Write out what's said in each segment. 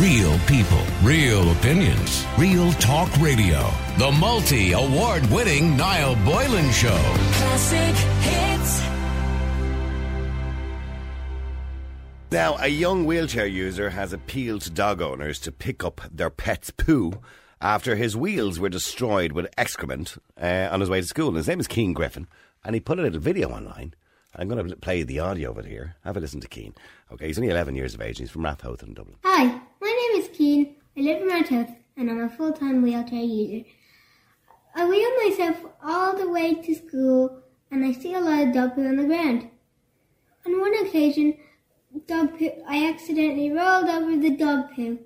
Real people, real opinions, real talk radio. The multi-award-winning Niall Boylan Show. Classic hits. Now, a young wheelchair user has appealed to dog owners to pick up their pet's poo after his wheels were destroyed with excrement on his way to school. His name is Cian Griffin, and he put a little video online. I'm going to play the audio of it here. Have a listen to Cian. Okay, he's only 11 years of age. He's from Rathoath in Dublin. Hi, my name is Cian. I live in Rathoath, and I'm a full-time wheelchair user. I wheel myself all the way to school, and I see a lot of dog poo on the ground. On one occasion, dog poo, I accidentally rolled over the dog poo.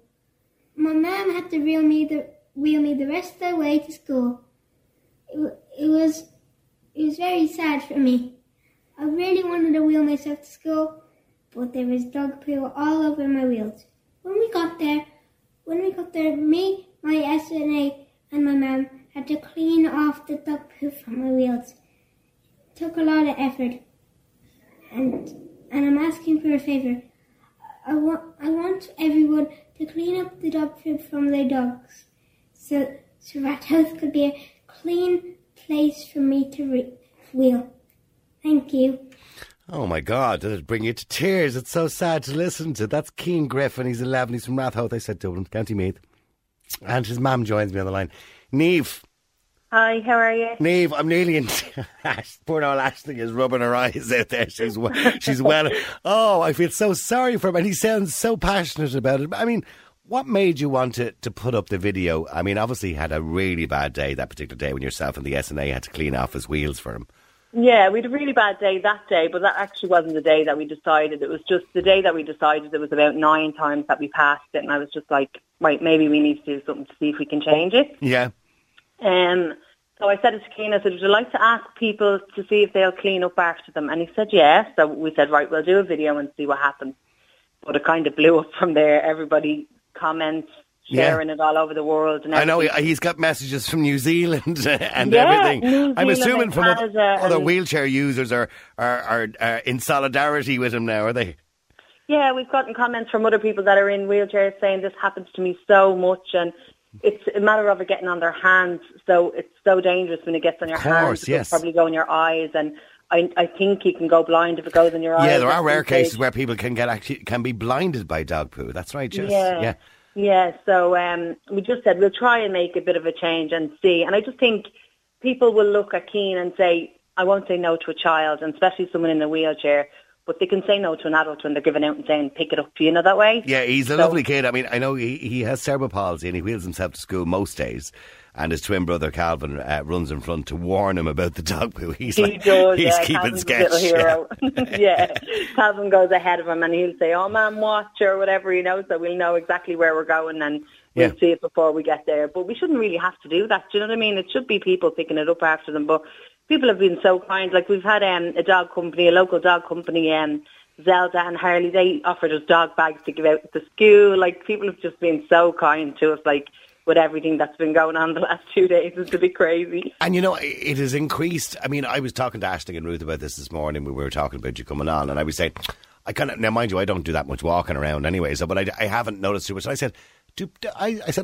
My mum had to wheel me the rest of the way to school. It was very sad for me. I really wanted to wheel myself to school, but there was dog poo all over my wheels. When we got there, me, my SNA, and my mum had to clean off the dog poo from my wheels. It took a lot of effort, and I'm asking for a favour. I want everyone to clean up the dog poo from their dogs, so Rathoath could be a clean place for me to wheel. Thank you. Oh my God, did it bring you to tears? It's so sad to listen to. That's Cian Griffin. He's 11. He's from Rathoath. I said Dublin, County Meath. And his mum joins me on the line. Niamh. Hi, how are you? Niamh, I'm nearly in tears. Poor old Ashley is rubbing her eyes out there. She's well. Oh, I feel so sorry for him. And he sounds so passionate about it. I mean, what made you want to put up the video? I mean, obviously he had a really bad day that particular day when yourself and the SNA had to clean off his wheels for him. Yeah, we had a really bad day that day, but that actually wasn't the day that we decided. It was just the day that we decided. It was about 9 times that we passed it, and I was just like, right, maybe we need to do something to see if we can change it. Yeah. So I said it to Cian, I said, would you like to ask people to see if they'll clean up after them? And he said, yeah. So we said, right, we'll do a video and see what happens. But it kind of blew up from there. Everybody comments. Sharing it all over the world. And I know he's got messages from New Zealand and everything. New Zealand, I'm assuming from other wheelchair users are in solidarity with him now, are they? Yeah, we've gotten comments from other people that are in wheelchairs saying this happens to me so much, and it's a matter of it getting on their hands. So it's so dangerous when it gets on your hands. Yes. It'll probably go in your eyes, and I think you can go blind if it goes in your eyes. Yeah, there are rare cases where people can be blinded by dog poo. That's right, Jess. Yeah. Yeah, so we just said we'll try and make a bit of a change and see. And I just think people will look at Cian and say, I won't say no to a child, and especially someone in a wheelchair, but they can say no to an adult when they're giving out and saying, pick it up, you know, that way. Yeah, he's a lovely kid. I mean, I know he has cerebral palsy and he wheels himself to school most days. And his twin brother, Calvin, runs in front to warn him about the dog poo. He's keeping sketch. Yeah. Calvin goes ahead of him and he'll say, oh, man, watch or whatever, you know, so we'll know exactly where we're going and we'll see it before we get there. But we shouldn't really have to do that. Do you know what I mean? It should be people picking it up after them. But people have been so kind. Like we've had a local dog company, Zelda and Harley, they offered us dog bags to give out at the school. Like people have just been so kind to us, like, with everything that's been going on the last 2 days. It's a bit crazy. And, you know, it has increased. I mean, I was talking to Ashling and Ruth about this morning. We were talking about you coming on, and I was saying, now, mind you, I don't do that much walking around anyway, so, but I haven't noticed too much. So I said,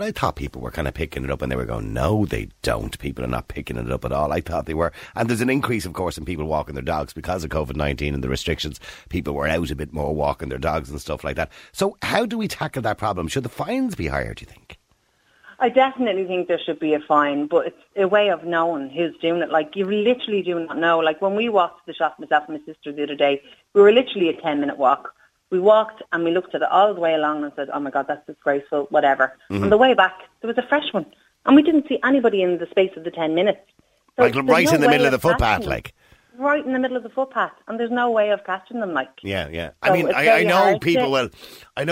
I thought people were kind of picking it up, and they were going, no, they don't. People are not picking it up at all. I thought they were. And there's an increase, of course, in people walking their dogs because of COVID-19 and the restrictions. People were out a bit more walking their dogs and stuff like that. So how do we tackle that problem? Should the fines be higher, do you think? I definitely think there should be a fine, but it's a way of knowing who's doing it. Like, you literally do not know. Like, when we walked to the shop, myself and my sister the other day, we were literally a 10-minute walk. We walked and we looked at it all the way along and said, oh, my God, that's disgraceful, whatever. Mm-hmm. On the way back, there was a fresh one, and we didn't see anybody in the space of the 10 minutes. So like, right in the middle of the footpath, like. Right in the middle of the footpath, and there's no way of catching them, like. Yeah. So I mean, I know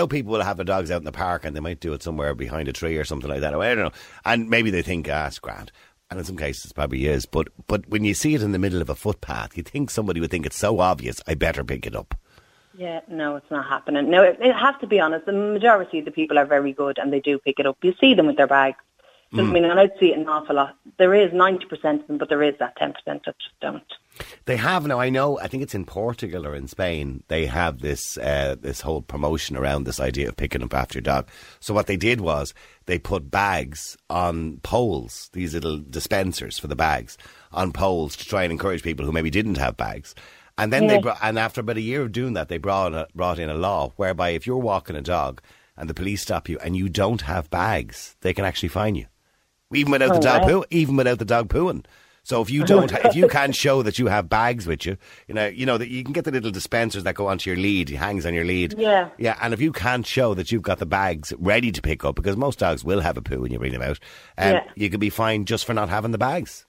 people will have their dogs out in the park, and they might do it somewhere behind a tree or something like that. I don't know, and maybe they think, it's grand, and in some cases it probably is. But when you see it in the middle of a footpath, you think somebody would think it's so obvious. I better pick it up. Yeah, no, it's not happening. No, it has to be honest. The majority of the people are very good, and they do pick it up. You see them with their bags. I mean, and I'd see it an awful lot. There is 90% of them, but there is that 10% that just don't. They have now, I know, I think it's in Portugal or in Spain, they have this this whole promotion around this idea of picking up after your dog. So what they did was they put bags on poles, these little dispensers for the bags, on poles to try and encourage people who maybe didn't have bags. And then they and after about a year of doing that, they brought in a law whereby if you're walking a dog and the police stop you and you don't have bags, they can actually fine you. Even without the dog poo, even without the dog pooing. So if you don't, if you can't show that you have bags with you, you know that you can get the little dispensers that go onto your lead, it hangs on your lead. Yeah, yeah. And if you can't show that you've got the bags ready to pick up, because most dogs will have a poo when you bring them out, you could be fined just for not having the bags.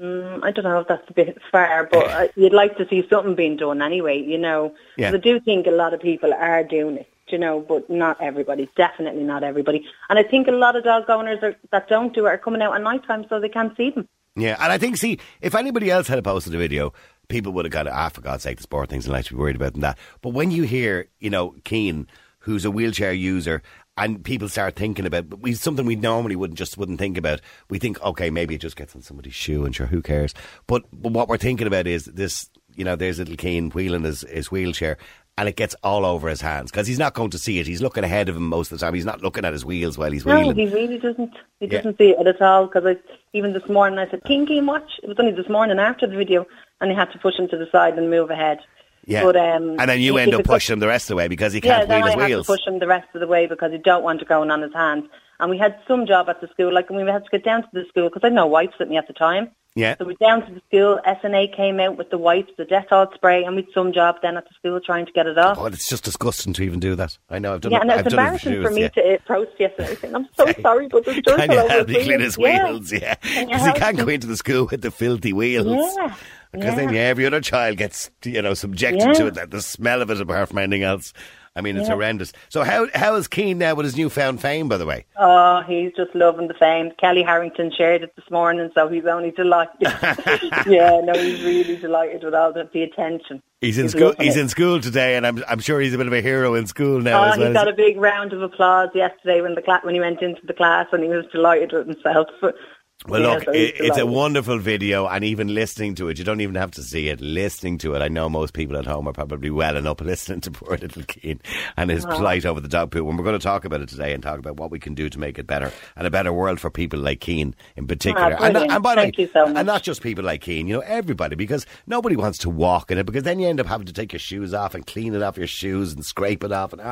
I don't know if that's a bit fair, but you'd like to see something being done anyway. You know, yeah. I do think a lot of people are doing it. You know, but not everybody, definitely not everybody. And I think a lot of dog owners that don't do it are coming out at night time so they can't see them. Yeah, and I think, see, if anybody else had posted a video, people would have gone, for God's sake, the sport thing's nice to be worried about and that. But when you hear, you know, Cian, who's a wheelchair user, and people start thinking about something we normally wouldn't think about. We think, okay, maybe it just gets on somebody's shoe and sure, who cares? But what we're thinking about is this, you know, there's little Cian wheeling his wheelchair, and it gets all over his hands because he's not going to see it. He's looking ahead of him most of the time. He's not looking at his wheels while he's wheeling. No, he really doesn't. He doesn't see it at all. Because even this morning I said, Cian, watch. It was only this morning after the video, and he had to push him to the side and move ahead. Yeah, but, and then you end up pushing him the rest of the way because he can't wheel his wheels. Yeah, then I had to push him the rest of the way because he don't want it going on his hands. And we had some job at the school, like, and we had to get down to the school because I had no wipes with me at the time. Yeah. So we're down to the school, SNA came out with the wipes, the Dettol spray, and we'd some job then at the school trying to get it off. Oh, it's just disgusting to even do that. I know, I've done it. Yeah, and it's embarrassing for me to approach yesterday. I'm so sorry, but there's dirt all over his wheels. Can you help me clean his wheels, yeah. Because he can't go into the school with the filthy wheels. Yeah. Because then every other child gets, you know, subjected to it, the smell of it apart from anything else. I mean, it's horrendous. So how is Cian now with his newfound fame, by the way? Oh, he's just loving the fame. Kelly Harrington shared it this morning, so he's only delighted. He's really delighted with all the attention. He's school. He's in school today, and I'm sure he's a bit of a hero in school now. Oh, he got a big round of applause yesterday when he went into the class, and he was delighted with himself. Well, look, it's a wonderful video, and even listening to it, you don't even have to see it. Listening to it, I know most people at home are probably welling up listening to poor little Cian and his plight over the dog poo. And we're going to talk about it today and talk about what we can do to make it better and a better world for people like Cian in particular. And not just people like Cian, you know, everybody, because nobody wants to walk in it, because then you end up having to take your shoes off and clean it off your shoes and scrape it off and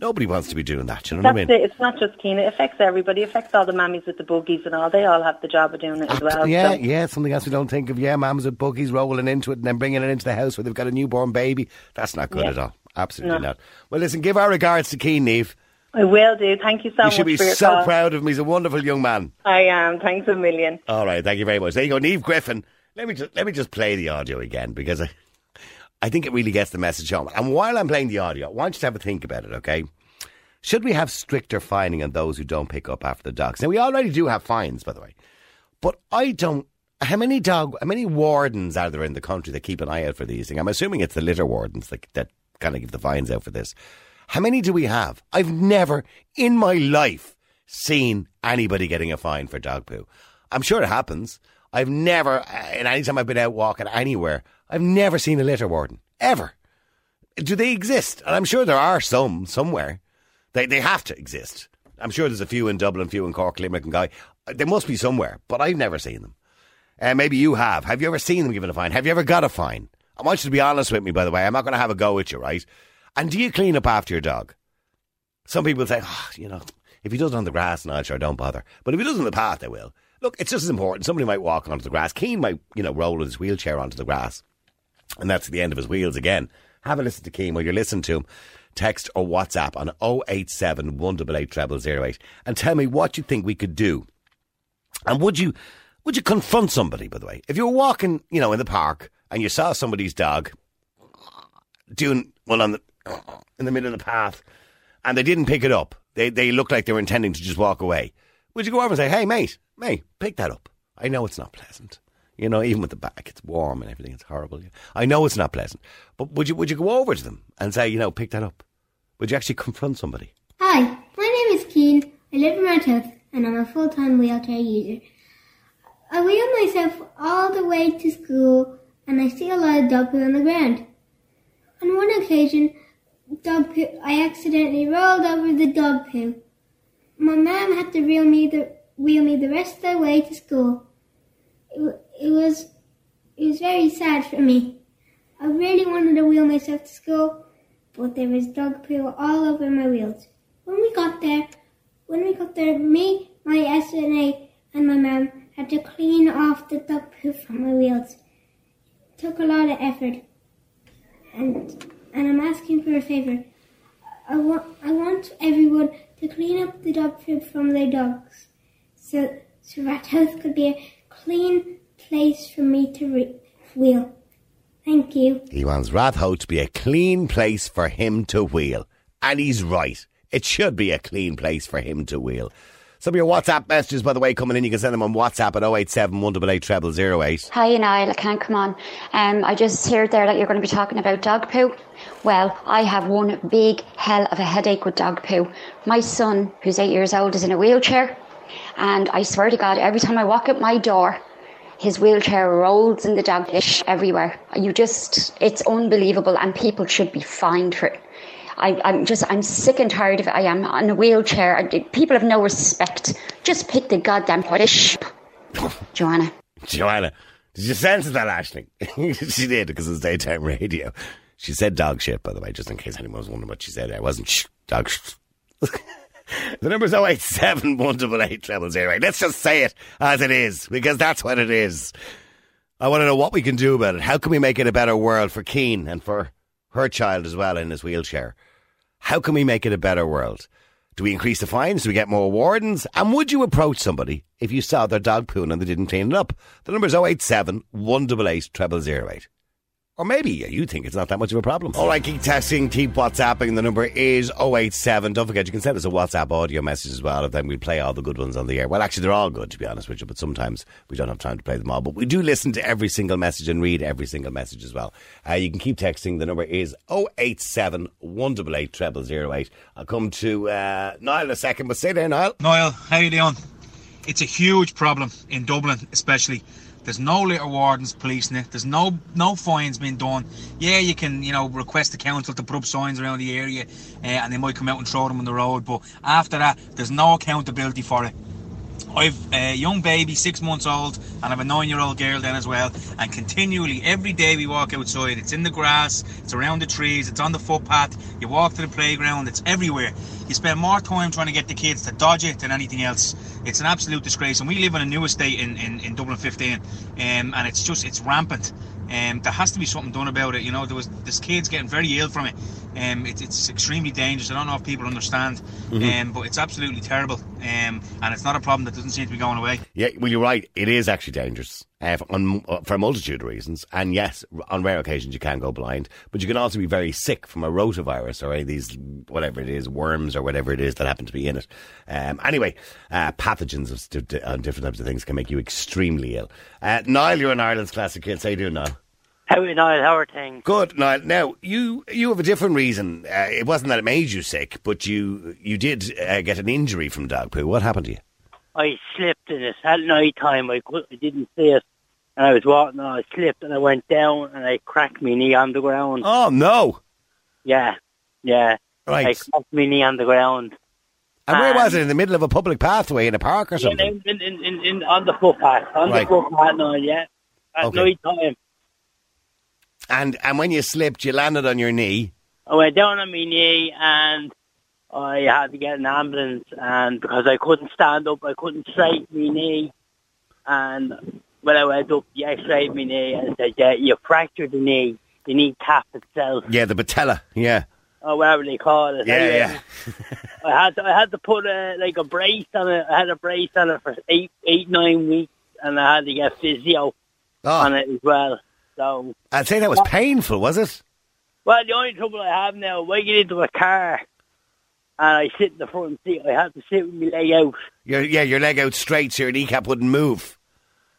nobody wants to be doing that, you know what I mean? It's not just Cian, it affects everybody, it affects all the mammies with the buggies and all, they all have the job of doing it as well. Yeah, something else we don't think of, mums with buggies rolling into it and then bringing it into the house where they've got a newborn baby, that's not good at all, absolutely not. Well listen, give our regards to Cian, Niamh. I will do, thank you so much for your call. You should be so proud of him, he's a wonderful young man. I am, thanks a million. Alright, thank you very much. There you go, Niamh Griffin. Let me just play the audio again, because I think it really gets the message home. And while I'm playing the audio, I want you to have a think about it, okay? Should we have stricter fining on those who don't pick up after the dogs? Now, we already do have fines, by the way. But I don't... how many wardens are there in the country that keep an eye out for these things? I'm assuming it's the litter wardens that kind of give the fines out for this. How many do we have? I've never in my life seen anybody getting a fine for dog poo. I'm sure it happens. I've never... And any time I've been out walking anywhere... I've never seen a litter warden, ever. Do they exist? And I'm sure there are some somewhere. They have to exist. I'm sure there's a few in Dublin, few in Cork, Limerick and Galway. They must be somewhere, but I've never seen them. Maybe you have. Have you ever seen them given a fine? Have you ever got a fine? I want you to be honest with me, by the way. I'm not going to have a go at you, right? And do you clean up after your dog? Some people say, if he does it on the grass, no, sure, don't bother. But if he does it on the path, they will. Look, it's just as important. Somebody might walk onto the grass. Cian might, roll his wheelchair onto the grass. And that's the end of his wheels again. Have a listen to Cian while you're listening to him. Text or WhatsApp on 087 188 0008 and tell me what you think we could do. And would you confront somebody, by the way? If you were walking, in the park and you saw somebody's dog doing well in the middle of the path and they didn't pick it up, they looked like they were intending to just walk away, would you go over and say, hey, mate, pick that up? I know it's not pleasant. Even with the back, it's warm and everything, it's horrible. I know it's not pleasant, but would you go over to them and say, pick that up? Would you actually confront somebody? Hi, my name is Cian. I live in Redhouse. and I'm a full-time wheelchair user. I wheel myself all the way to school and I see a lot of dog poo on the ground. On one occasion, dog poo, I accidentally rolled over the dog poo. My mum had to wheel me the rest of the way to school. It was very sad for me. I really wanted to wheel myself to school, but there was dog poo all over my wheels. When we got there, me, my SNA, and my mum had to clean off the dog poo from my wheels. It took a lot of effort, and I'm asking for a favor. I want everyone to clean up the dog poo from their dogs, so that house could be a clean place for me to wheel. Thank you. He wants Rathout to be a clean place for him to wheel. And he's right. It should be a clean place for him to wheel. Some of your WhatsApp messages, by the way, coming in. You can send them on WhatsApp at 087 188 0008. Hi, Niall. I can't come on. I just heard there that you're going to be talking about dog poo. Well, I have one big hell of a headache with dog poo. My son, who's 8 years old, is in a wheelchair. And I swear to God, every time I walk out my door, his wheelchair rolls in the dog dish everywhere. It's unbelievable, and people should be fined for it. I'm sick and tired of it. I am on a wheelchair. People have no respect. Just pick the goddamn dish up. Joanna. Did you sense that, Aisling? She did, because it's daytime radio. She said dog shit, by the way, just in case anyone was wondering what she said. I wasn't dog shit. The number's 087 188 0008. Let's just say it as it is, because that's what it is. I want to know what we can do about it. How can we make it a better world for Cian and for her child as well in his wheelchair? How can we make it a better world? Do we increase the fines? Do we get more wardens? And would you approach somebody if you saw their dog poo and they didn't clean it up? The number's 087 188 0008. Or maybe you think it's not that much of a problem. All right, keep texting, keep WhatsApping. The number is 087. Don't forget, you can send us a WhatsApp audio message as well. And then we'll play all the good ones on the air. Well, actually, they're all good, to be honest with you. But sometimes we don't have time to play them all. But we do listen to every single message and read every single message as well. You can keep texting. The number is 087 188 0008. I'll come to Niall in a second. But stay there, Niall. Niall, how you doing? It's a huge problem in Dublin, especially. There's no litter wardens policing it. There's no fines being done. Yeah, you can, request the council to put up signs around the area and they might come out and throw them on the road. But after that, there's no accountability for it. I've a young baby, 6 months old, and I have a 9-year-old girl then as well. And continually, every day we walk outside, it's in the grass, it's around the trees, it's on the footpath, you walk to the playground, it's everywhere. You spend more time trying to get the kids to dodge it than anything else. It's an absolute disgrace. And we live in a new estate in Dublin 15, and it's rampant. There has to be something done about it. There's kids getting very ill from it. It's extremely dangerous. I don't know if people understand, but it's absolutely terrible. And it's not a problem that doesn't seem to be going away. Yeah, well, you're right. It is actually dangerous for a multitude of reasons. And yes, on rare occasions you can go blind, but you can also be very sick from a rotavirus or any of these, whatever it is, worms or whatever it is that happen to be in it. Anyway, pathogens on different types of things can make you extremely ill. Niall, you're an Ireland's classic kid. How you doing, Niall? How are you, Niall? How are things? Good, Niall. Now, you have a different reason. It wasn't that it made you sick, but you did get an injury from dog poo. What happened to you? I slipped in it at night time. I didn't see it. And I was walking and I slipped and I went down and I cracked my knee on the ground. Oh, no. Yeah. Right. I cracked my knee on the ground. And where was it? In the middle of a public pathway in a park or something? In on the footpath. On the footpath now, yeah. At night time. And when you slipped, you landed on your knee. I went down on my knee and I had to get an ambulance, and because I couldn't stand up, I couldn't straighten my knee. And when I went up, they x-rayed my knee and said, yeah, you fractured the knee. The knee tapped itself. Yeah, the patella, yeah. Or whatever they call it. Yeah, anyway, yeah. I had to put a brace on it. I had a brace on it for 8-9 weeks and I had to get physio on it as well. So I'd say that was painful, was it? Well, the only trouble I have now, when I get into a car and I sit in the front seat, I have to sit with my leg out. Your leg out straight so your kneecap wouldn't move.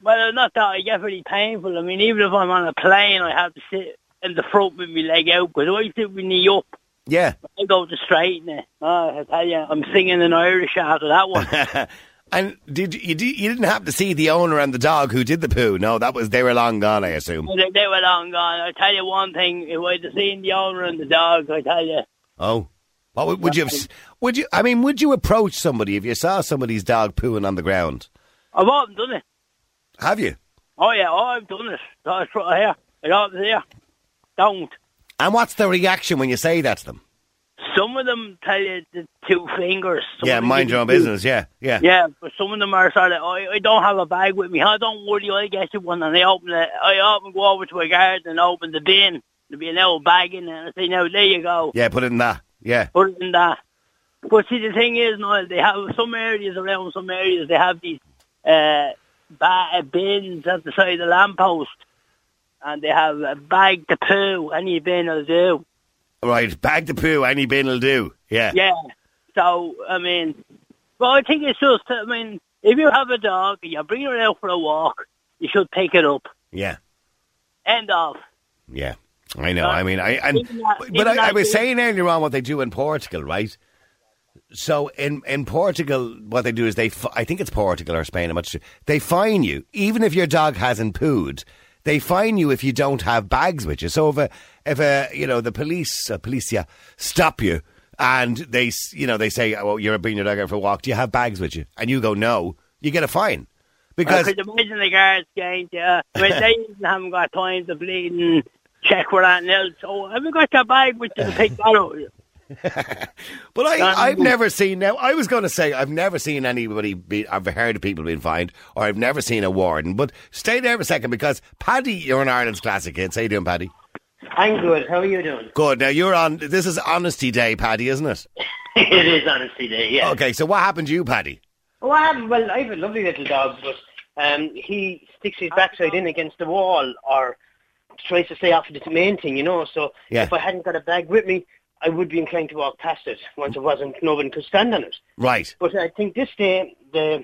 Well, not that I get really painful. I mean, even if I'm on a plane, I have to sit in the front with my leg out, because I sit with my knee up. Yeah. I go to straighten it. I tell you, I'm singing in Irish after that one. And you didn't happen to see the owner and the dog who did the poo? No, that was, they were long gone, I assume. They were long gone. I tell you one thing, if I'd have seen the owner and the dog, I tell you. Oh. Well, would you I mean, would you approach somebody if you saw somebody's dog pooing on the ground? I've often done it. Have you? Oh, yeah, I've done it. That's right here. It happens here. Don't. And what's the reaction when you say that to them? Some of them tell you the two fingers. Yeah, mind your own business, yeah. Yeah, but some of them are sort of, I don't have a bag with me. I don't worry, I get you one. And I open, go over to a garden and open the bin. There'll be an old bag in there. And I say, now, there you go. Yeah, put it in that. Yeah. Put it in that. But see, the thing is, Niall, they have some areas around, some areas they have these bins at the side of the lamppost. And they have a bag to poo, any bin will do. Right, bag to poo, any bin will do, yeah. Yeah, so, I mean, well, I think it's just, I mean, if you have a dog, you bring her out for a walk, you should pick it up. Yeah. End of. Yeah, I know, I mean, I was saying earlier on what they do in Portugal, right? So in Portugal, what they do is I think it's Portugal or Spain, I'm not sure, they fine you, even if your dog hasn't pooed. They fine you if you don't have bags with you. So if the police stop you and they say, oh, you're bringing your dog out for a walk, do you have bags with you? And you go, no, you get a fine. Because I could imagine the guards going to, they haven't got time to bleed and check for that else. So have you got your bag with you to pick that up? But I've never seen anybody I've heard of people being fined, or I've never seen a warden. But stay there for a second, because Paddy, you're an Ireland's classic kid. How you doing, Paddy? I'm good, how are you doing? Good. Now this is Honesty Day, Paddy, isn't it? It is Honesty Day, yeah. Okay, so what happened to you, Paddy? Well, I have a lovely little dog, but he sticks his backside in against the wall, or tries to stay off of the main thing, so yeah. If I hadn't got a bag with me, I would be inclined to walk past it. Once it wasn't, nobody could stand on it. Right. But I think this day, the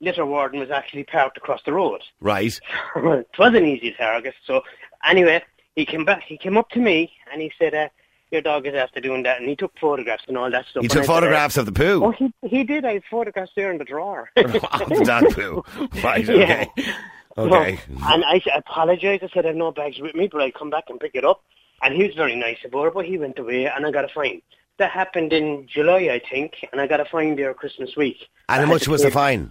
litter warden was actually parked across the road. Right. It was an easy target. So anyway, he came up to me and he said, your dog is after doing that. And he took photographs and all that stuff. He took photographs of the poo? Oh, he did. I had photographs there in the drawer. Of the dog poo. Right, okay. Yeah. Okay. So, and I apologised. I said, I have no bags with me, but I'll come back and pick it up. And he was very nice about it, but he went away and I got a fine. That happened in July, I think, and I got a fine there Christmas week. And how much was the fine?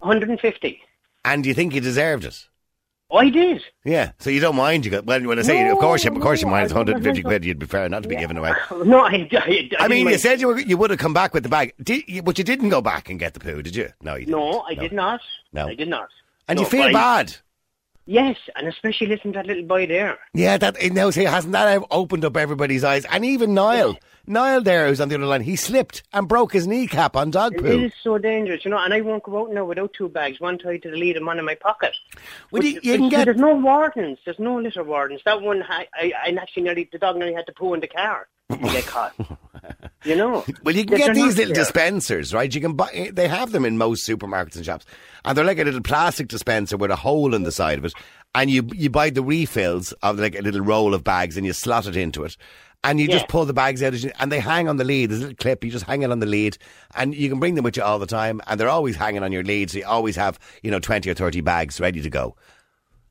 150. And do you think he deserved it? Oh, I did. Yeah, so you don't mind. You got, when I say, no, of course you mind, it's 150 quid, you'd prefer not to be given away. No, I mean, you said you would have come back with the bag, but you didn't go back and get the poo, did you? No, you didn't. No, I did not. And you feel bad. Yes, and especially listen to that little boy there. Yeah, hasn't that opened up everybody's eyes? And even Niall. Yeah. Niall there, who's on the other line, he slipped and broke his kneecap on dog poo. It is so dangerous, and I won't go out now without two bags, one tied to the lead and one in my pocket. Well, there's no wardens, there's no litter wardens. That one, the dog nearly had to poo in the car to get caught. Well, you can get these little dispensers, right? You can buy. They have them in most supermarkets and shops, and they're like a little plastic dispenser with a hole in the side of it. And you buy the refills of like a little roll of bags, and you slot it into it, and you just pull the bags out, and they hang on the lead. There's a little clip. You just hang it on the lead, and you can bring them with you all the time, and they're always hanging on your lead, so you always have 20 or 30 bags ready to go.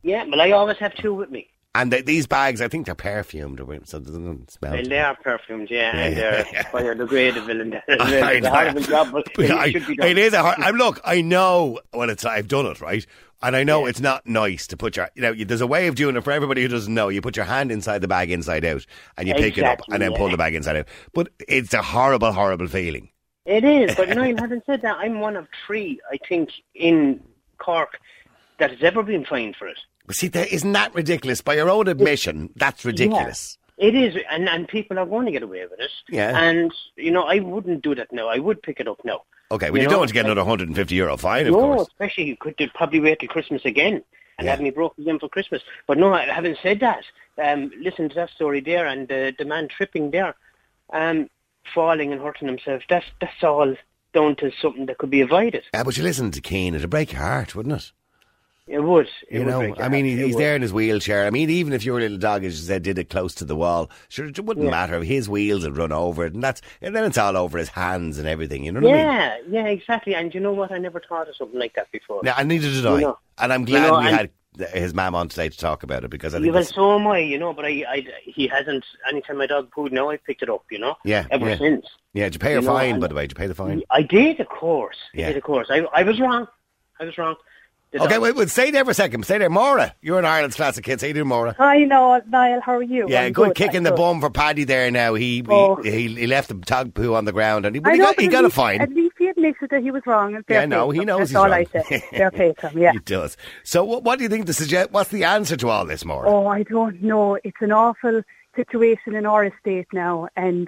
Yeah, well, I always have two with me. And these bags, I think they're perfumed, so it doesn't smell. Well, they are perfumed, yeah, and they're biodegradable, and it's a horrible job, but it should be done. It is look, I know, well, I've done it, right? And I know it's not nice to put your... there's a way of doing it for everybody who doesn't know. You put your hand inside the bag inside out, and you pick it up, and then pull the bag inside out. But it's a horrible, horrible feeling. It is, but no, having said that, I'm one of three, I think, in Cork that has ever been fined for it. See, isn't that ridiculous? By your own admission, that's ridiculous. Yeah, it is, and people are going to get away with it. Yeah. And, I wouldn't do that now. I would pick it up now. Okay, well, you don't want to get another €150 fine, of course. No, especially you could probably wait till Christmas again and have me broke again for Christmas. But no, having said that, listen to that story there and the man tripping there, falling and hurting himself, that's all down to something that could be avoided. But you listen to Keane, it'd break your heart, wouldn't it? It would. He's there in his wheelchair. I mean, even if your little dog, as you said, did it close to the wall, sure, it wouldn't matter. His wheels would run over it, and then it's all over his hands and everything. You know what I mean? Yeah, exactly. And you know what? I never thought of something like that before. Yeah, and neither did I. You know. And I'm glad we had his mum on today to talk about it, because I think... Well, so am I, but he hasn't... Anytime my dog pooed now, I picked it up, ever since. Yeah, did you pay her fine, by the way? Did you pay the fine? I did, of course. Yeah. I did, of course. I was wrong. Okay, wait, stay there for a second. Stay there. Maura, you're an Ireland's Classic Kids. How you doing, Maura? Hi, Niall. How are you? Yeah, good kick in the bum for Paddy there now. He left the dog poo on the ground, and he got a fine. At least he admitted that he was wrong. And he knows he's wrong. That's all I said. Fair play to him, yeah. He does. So what do you think what's the answer to all this, Maura? Oh, I don't know. It's an awful situation in our estate now, and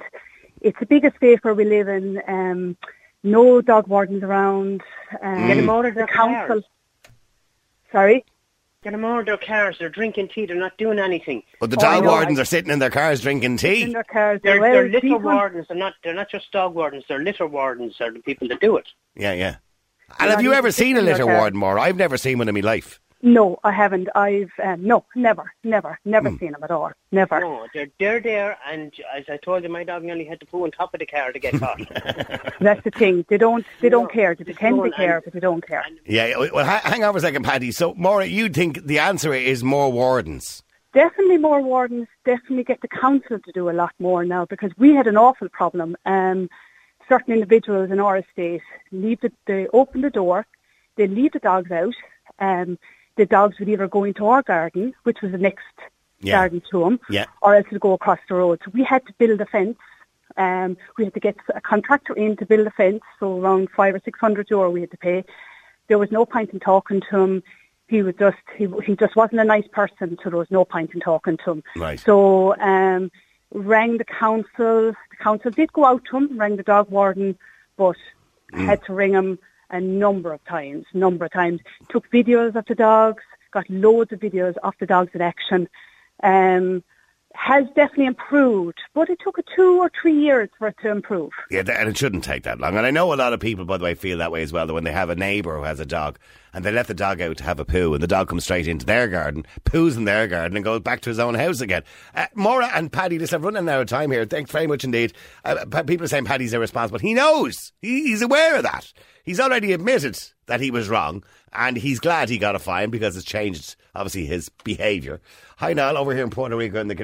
it's a big estate where we live in. No dog wardens around. Get them out of the council. Sorry? Get them out of their cars. They're drinking tea. They're not doing anything. But the dog wardens are sitting in their cars drinking tea. In their cars. They're litter wardens. They're not just dog wardens. They're litter wardens. They're the people that do it. Yeah, yeah. And have you ever seen a litter warden, Maura? I've never seen one in my life. No, I haven't. I've never seen them at all. Never. No, they're there, and as I told you, my dog nearly had to poo on top of the car to get caught. That's the thing. They don't care. They pretend they care, but they don't care. Yeah. Well, hang on for a second, Paddy. So, Maura, you think the answer is more wardens? Definitely more wardens. Definitely get the council to do a lot more now, because we had an awful problem. Certain individuals in our estate they open the door, they leave the dogs out. The dogs would either go into our garden, which was the next garden to them, or else they'd go across the road. So we had to build a fence. We had to get a contractor in to build a fence, so around 500 or 600 euro we had to pay. There was no point in talking to him. He just wasn't a nice person, so there was no point in talking to him. Right. So rang the council. The council did go out to him, rang the dog warden, but had to ring him a number of times, took videos of the dogs, got loads of videos of the dogs in action. Has definitely improved, but it took 2 or 3 years for it to improve. Yeah, and it shouldn't take that long. And I know a lot of people, by the way, feel that way as well, that when they have a neighbour who has a dog and they let the dog out to have a poo, and the dog comes straight into their garden, poos in their garden, and goes back to his own house again. Maura and Paddy, listen, I've run out of time here. Thanks very much indeed. People are saying Paddy's irresponsible. He knows. He's aware of that. He's already admitted that he was wrong, and he's glad he got a fine because it's changed, obviously, his behaviour. Hi, Niall, over here in Puerto Rico in the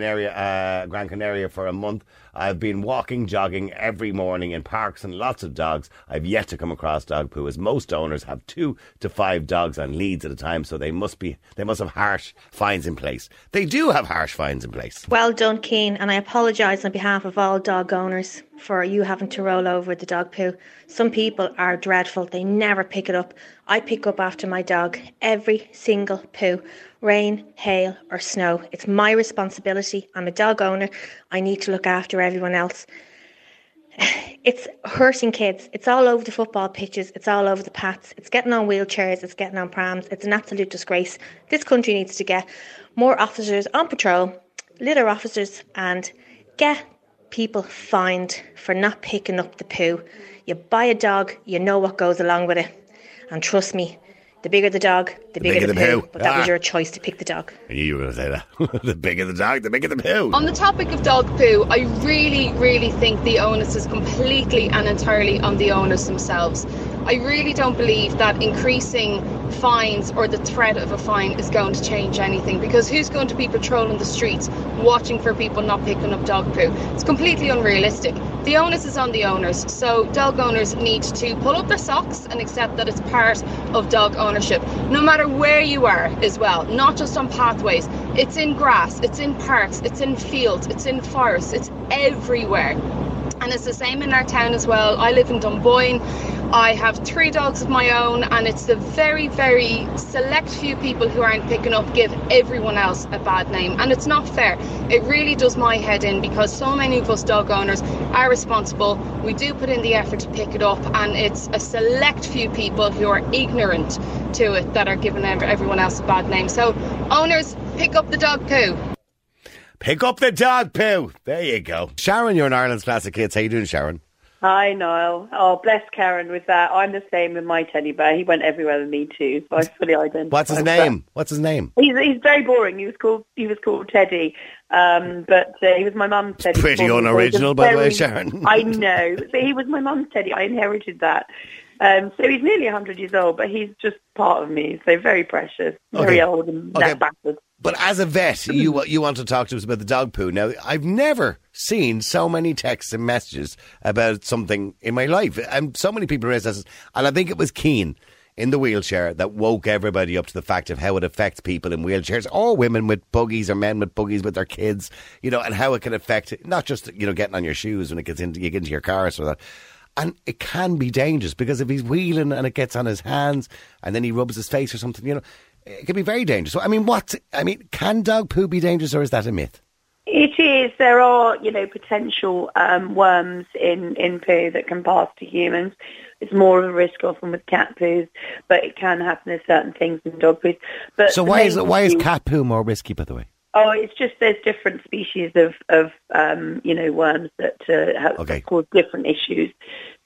Gran Canaria for a month. I've been walking, jogging every morning in parks and lots of dogs. I've yet to come across dog poo, as most owners have 2 to 5 dogs on leads at a time, so they must have harsh fines in place. They do have harsh fines in place. Well done, Cian, and I apologise on behalf of all dog owners for you having to roll over the dog poo. Some people are dreadful. They never pick it up. I pick up after my dog every single poo, rain, hail or snow. It's my responsibility. I'm a dog owner. I need to look after everyone else. It's hurting kids. It's all over the football pitches. It's all over the paths. It's getting on wheelchairs. It's getting on prams. It's an absolute disgrace. This country needs to get more officers on patrol, litter officers, and get people fined for not picking up the poo. You buy a dog, you know what goes along with it. And trust me, the bigger the dog, the bigger the poo. But that was your choice to pick the dog. I knew you were going to say that. The bigger the dog, the bigger the poo. On the topic of dog poo, I really, really think the onus is completely and entirely on the owners themselves. I really don't believe that increasing fines or the threat of a fine is going to change anything, because who's going to be patrolling the streets watching for people not picking up dog poo? It's completely unrealistic. The onus is on the owners, so dog owners need to pull up their socks and accept that it's part of dog ownership, no matter where you are as well, not just on pathways. It's in grass, it's in parks, it's in fields, it's in forests, it's everywhere. And it's the same in our town as well. I live in Dunboyne. I have 3 dogs of my own, and it's the very, very select few people who aren't picking up give everyone else a bad name. And it's not fair. It really does my head in, because so many of us dog owners are responsible. We do put in the effort to pick it up, and it's a select few people who are ignorant to it that are giving everyone else a bad name. So owners, pick up the dog poo. Pick up the dog poo. There you go. Sharon, you're an Ireland's Classic Kids. How you doing, Sharon? Hi, Niall. Oh, bless Karen with that. I'm the same with my teddy bear. He went everywhere with me too. So I fully identify. What's his name? He's very boring. He was called Teddy. But he was my mum's teddy. It's pretty unoriginal, by the way, Sharon. I know. But he was my mum's teddy. I inherited that. So he's nearly 100 years old, but he's just part of me. So very precious, very old and that bastard. But as a vet, you want to talk to us about the dog poo. Now, I've never seen so many texts and messages about something in my life. And so many people raised this. And I think it was Cian in the wheelchair that woke everybody up to the fact of how it affects people in wheelchairs, or women with buggies, or men with buggies with their kids, and how it can affect not just, getting on your shoes when it gets into your car or something like that. And it can be dangerous, because if he's wheeling and it gets on his hands and then he rubs his face or something, it can be very dangerous. So, can dog poo be dangerous, or is that a myth? It is. There are, potential worms in poo that can pass to humans. It's more of a risk often with cat poos, but it can happen with certain things in dog poos. But so why is cat poo more risky, by the way? Oh, it's just there's different species of worms that cause different issues.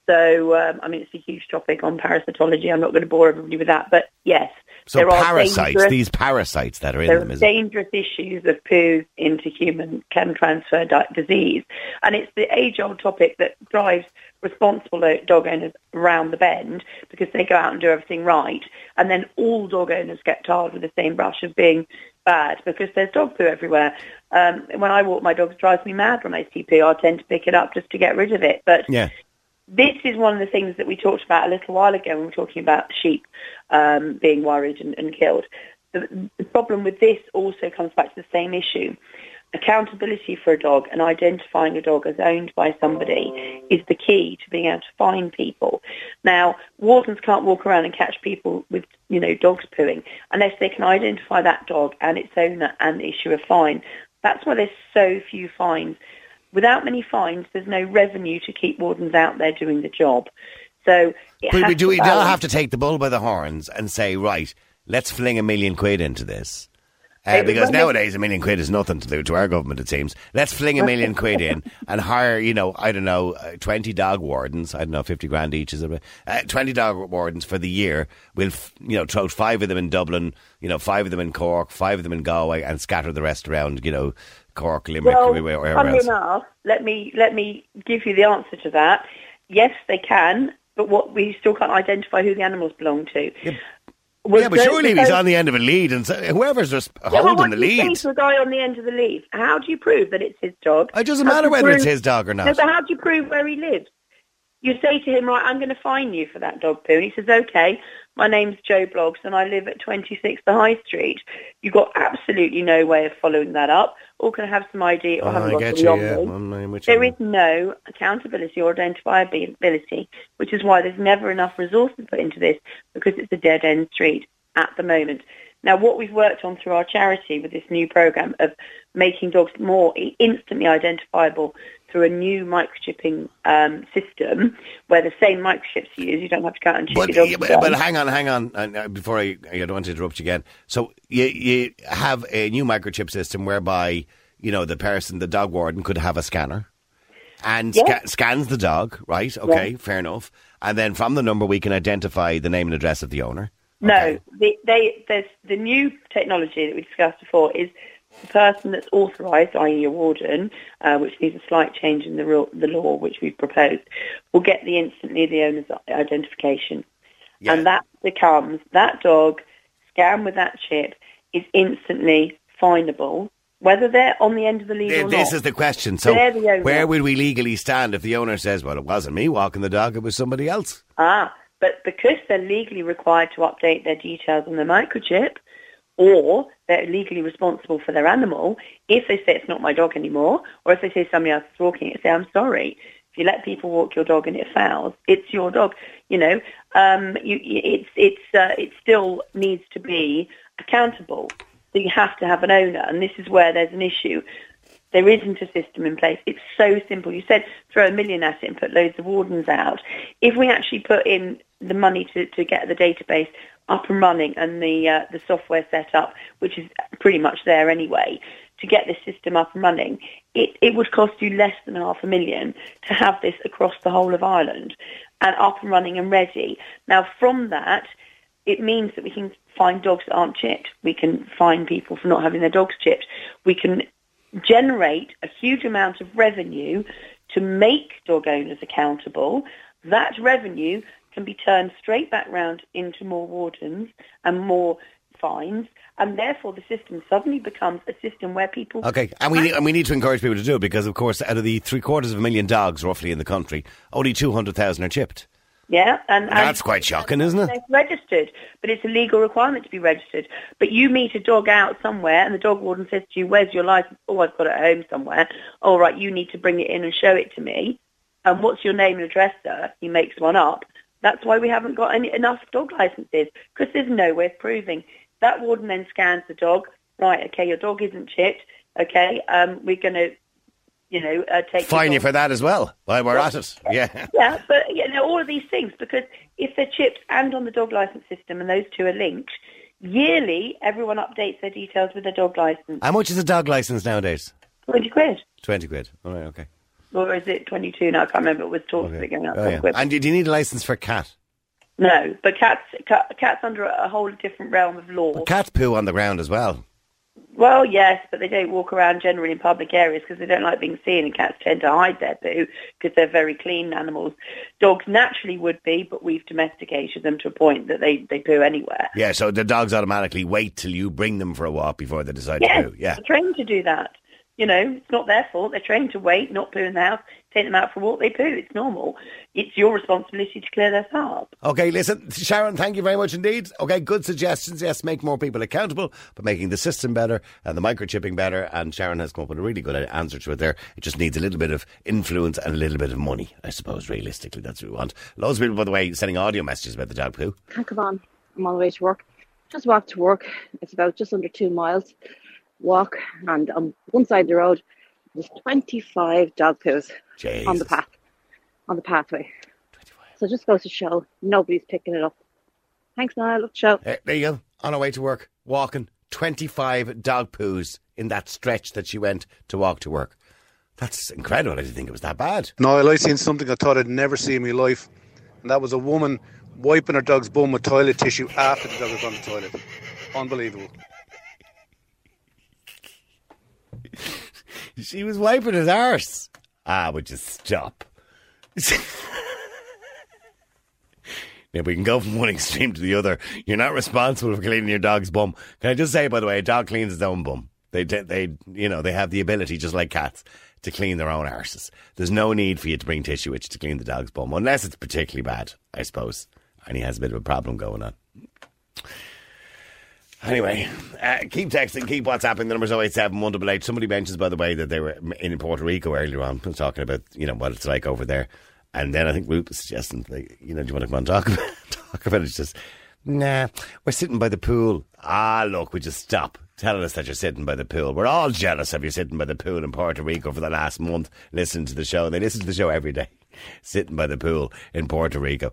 So, it's a huge topic on parasitology. I'm not going to bore everybody with that, but yes. So there are these parasites that are in them, dangerous issues of poo into human can transfer disease. And it's the age-old topic that drives responsible dog owners around the bend, because they go out and do everything right. And then all dog owners get tarred with the same brush of being bad, because there's dog poo everywhere. When I walk my dogs, it drives me mad when I see poo. I tend to pick it up just to get rid of it. But yeah. This is one of the things that we talked about a little while ago when we were talking about sheep being worried and killed. The problem with this also comes back to the same issue. Accountability for a dog and identifying a dog as owned by somebody is the key to being able to find people. Now, wardens can't walk around and catch people with, dogs pooing unless they can identify that dog and its owner and issue a fine. That's why there's so few fines. Without many fines, there's no revenue to keep wardens out there doing the job. So we don't have to take the bull by the horns and say, right, let's fling £1 million into this. Because nowadays £1 million is nothing to our government, it seems. Let's fling £1 million in and hire, 20 dog wardens. I don't know, $50,000 each. 20 dog wardens for the year. We'll, throw 5 of them in Dublin, 5 of them in Cork, 5 of them in Galway, and scatter the rest around, Cork, Limerick, wherever else. Funnily enough, let me give you the answer to that. Yes, they can, but we still can't identify who the animals belong to. But surely if he's on the end of a lead, and so whoever's holding the lead. What do you say to a guy on the end of the lead? How do you prove that it's his dog? It doesn't matter whether it's his dog or not. No, but how do you prove where he lives? You say to him, right, I'm going to fine you for that dog poo. And he says, okay, my name's Joe Bloggs and I live at 26 the High Street. You've got absolutely no way of following that up. Or can I have some ID or have a look beyond. There is no accountability or identifiability, which is why there's never enough resources put into this, because it's a dead-end street at the moment. Now, what we've worked on through our charity with this new programme of making dogs more instantly identifiable through a new microchipping system, where the same microchips you use, you don't have to go out and chip your dog. But hang on, before I don't want to interrupt you again. So you have a new microchip system whereby, the dog warden could have a scanner and scans the dog, right? Okay, yeah. Fair enough. And then from the number, we can identify the name and address of the owner. Okay. No, there's the new technology that we discussed before is the person that's authorised, i.e. a warden, which needs a slight change in the law, which we've proposed, will get the owner's identification. Yeah. And that becomes, that dog, scanned with that chip, is instantly finable, whether they're on the end of the lead or not. This is the question. So where would we legally stand if the owner says, well, it wasn't me walking the dog, it was somebody else? But because they're legally required to update their details on the microchip, or they're legally responsible for their animal, if they say it's not my dog anymore, or if they say somebody else is walking it, say, I'm sorry. If you let people walk your dog and it fouls, it's your dog. It still needs to be accountable. So you have to have an owner, and this is where there's an issue. There isn't a system in place. It's so simple. You said throw $1 million at it and put loads of wardens out. If we actually put in the money to get the database up and running and the software set up, which is pretty much there anyway, to get this system up and running, it would cost you less than $500,000 to have this across the whole of Ireland and up and running and ready. Now, from that, it means that we can find dogs that aren't chipped. We can fine people for not having their dogs chipped. We can generate a huge amount of revenue to make dog owners accountable. That revenue can be turned straight back round into more wardens and more fines, and therefore the system suddenly becomes a system where people... Okay, and we need to encourage people to do it, because, of course, out of the 750,000 dogs roughly in the country, only 200,000 are chipped. Yeah. And that's quite shocking, isn't it? Registered, but it's a legal requirement to be registered. But you meet a dog out somewhere and the dog warden says to you, where's your licence? Oh, I've got it at home somewhere. All right, you need to bring it in and show it to me. And what's your name and address, sir? He makes one up. That's why we haven't got enough dog licences, because there's no way of proving. That warden then scans the dog. Right, okay, your dog isn't chipped. Okay, we're going to... fine you for that as well while we're at it. Yeah. Yeah, but all of these things, because if they're chipped and on the dog licence system and those two are linked, yearly everyone updates their details with their dog licence. How much is a dog licence nowadays? 20 quid. 20 quid, alright, okay. Or is it 22 now? I can't remember, it was talked about going up. And do you need a licence for a cat? No, but cats under a whole different realm of law. But cats poo on the ground as well. Well, yes, but they don't walk around generally in public areas because they don't like being seen, and cats tend to hide their poo because they're very clean animals. Dogs naturally would be, but we've domesticated them to a point that they poo anywhere. Yeah, so the dogs automatically wait till you bring them for a walk before they decide to poo. Yeah, they're trained to do that. It's not their fault. They're trained to wait, not poo in the house, take them out for a walk, they poo. It's normal. It's your responsibility to clear this up. Okay, listen, Sharon, thank you very much indeed. Okay, good suggestions. Yes, make more people accountable, but making the system better and the microchipping better. And Sharon has come up with a really good answer to it there. It just needs a little bit of influence and a little bit of money, I suppose, realistically. That's what we want. Loads of people, by the way, sending audio messages about the dog poo. Oh, come on. I'm on the way to work. Just walked to work. It's about just under 2 miles. Walk, and on one side of the road there's 25 dog poos on the pathway. 25. So it just goes to show nobody's picking it up. Thanks, Niall. Look, show. There you go. On her way to work, walking 25 dog poos in that stretch that she went to walk to work. That's incredible. I didn't think it was that bad. Niall, I seen something I thought I'd never see in my life, and that was a woman wiping her dog's bum with toilet tissue after the dog was on the toilet. Unbelievable. She was wiping his arse. Ah, would you stop? Now, we can go from one extreme to the other. You're not responsible for cleaning your dog's bum. Can I just say, by the way, a dog cleans his own bum. They have the ability, just like cats, to clean their own arses. There's no need for you to bring tissue itch to clean the dog's bum, unless it's particularly bad, I suppose, and he has a bit of a problem going on. Anyway, keep texting, keep WhatsApping. The number's 087-188. Somebody mentions, by the way, that they were in Puerto Rico earlier on. I was talking about, what it's like over there. And then I think Luke was suggesting, do you want to come on and talk about it? It's just, nah, we're sitting by the pool. Ah, look, would you stop telling us that you're sitting by the pool? We're all jealous of you sitting by the pool in Puerto Rico for the last month, listening to the show. They listen to the show every day, sitting by the pool in Puerto Rico.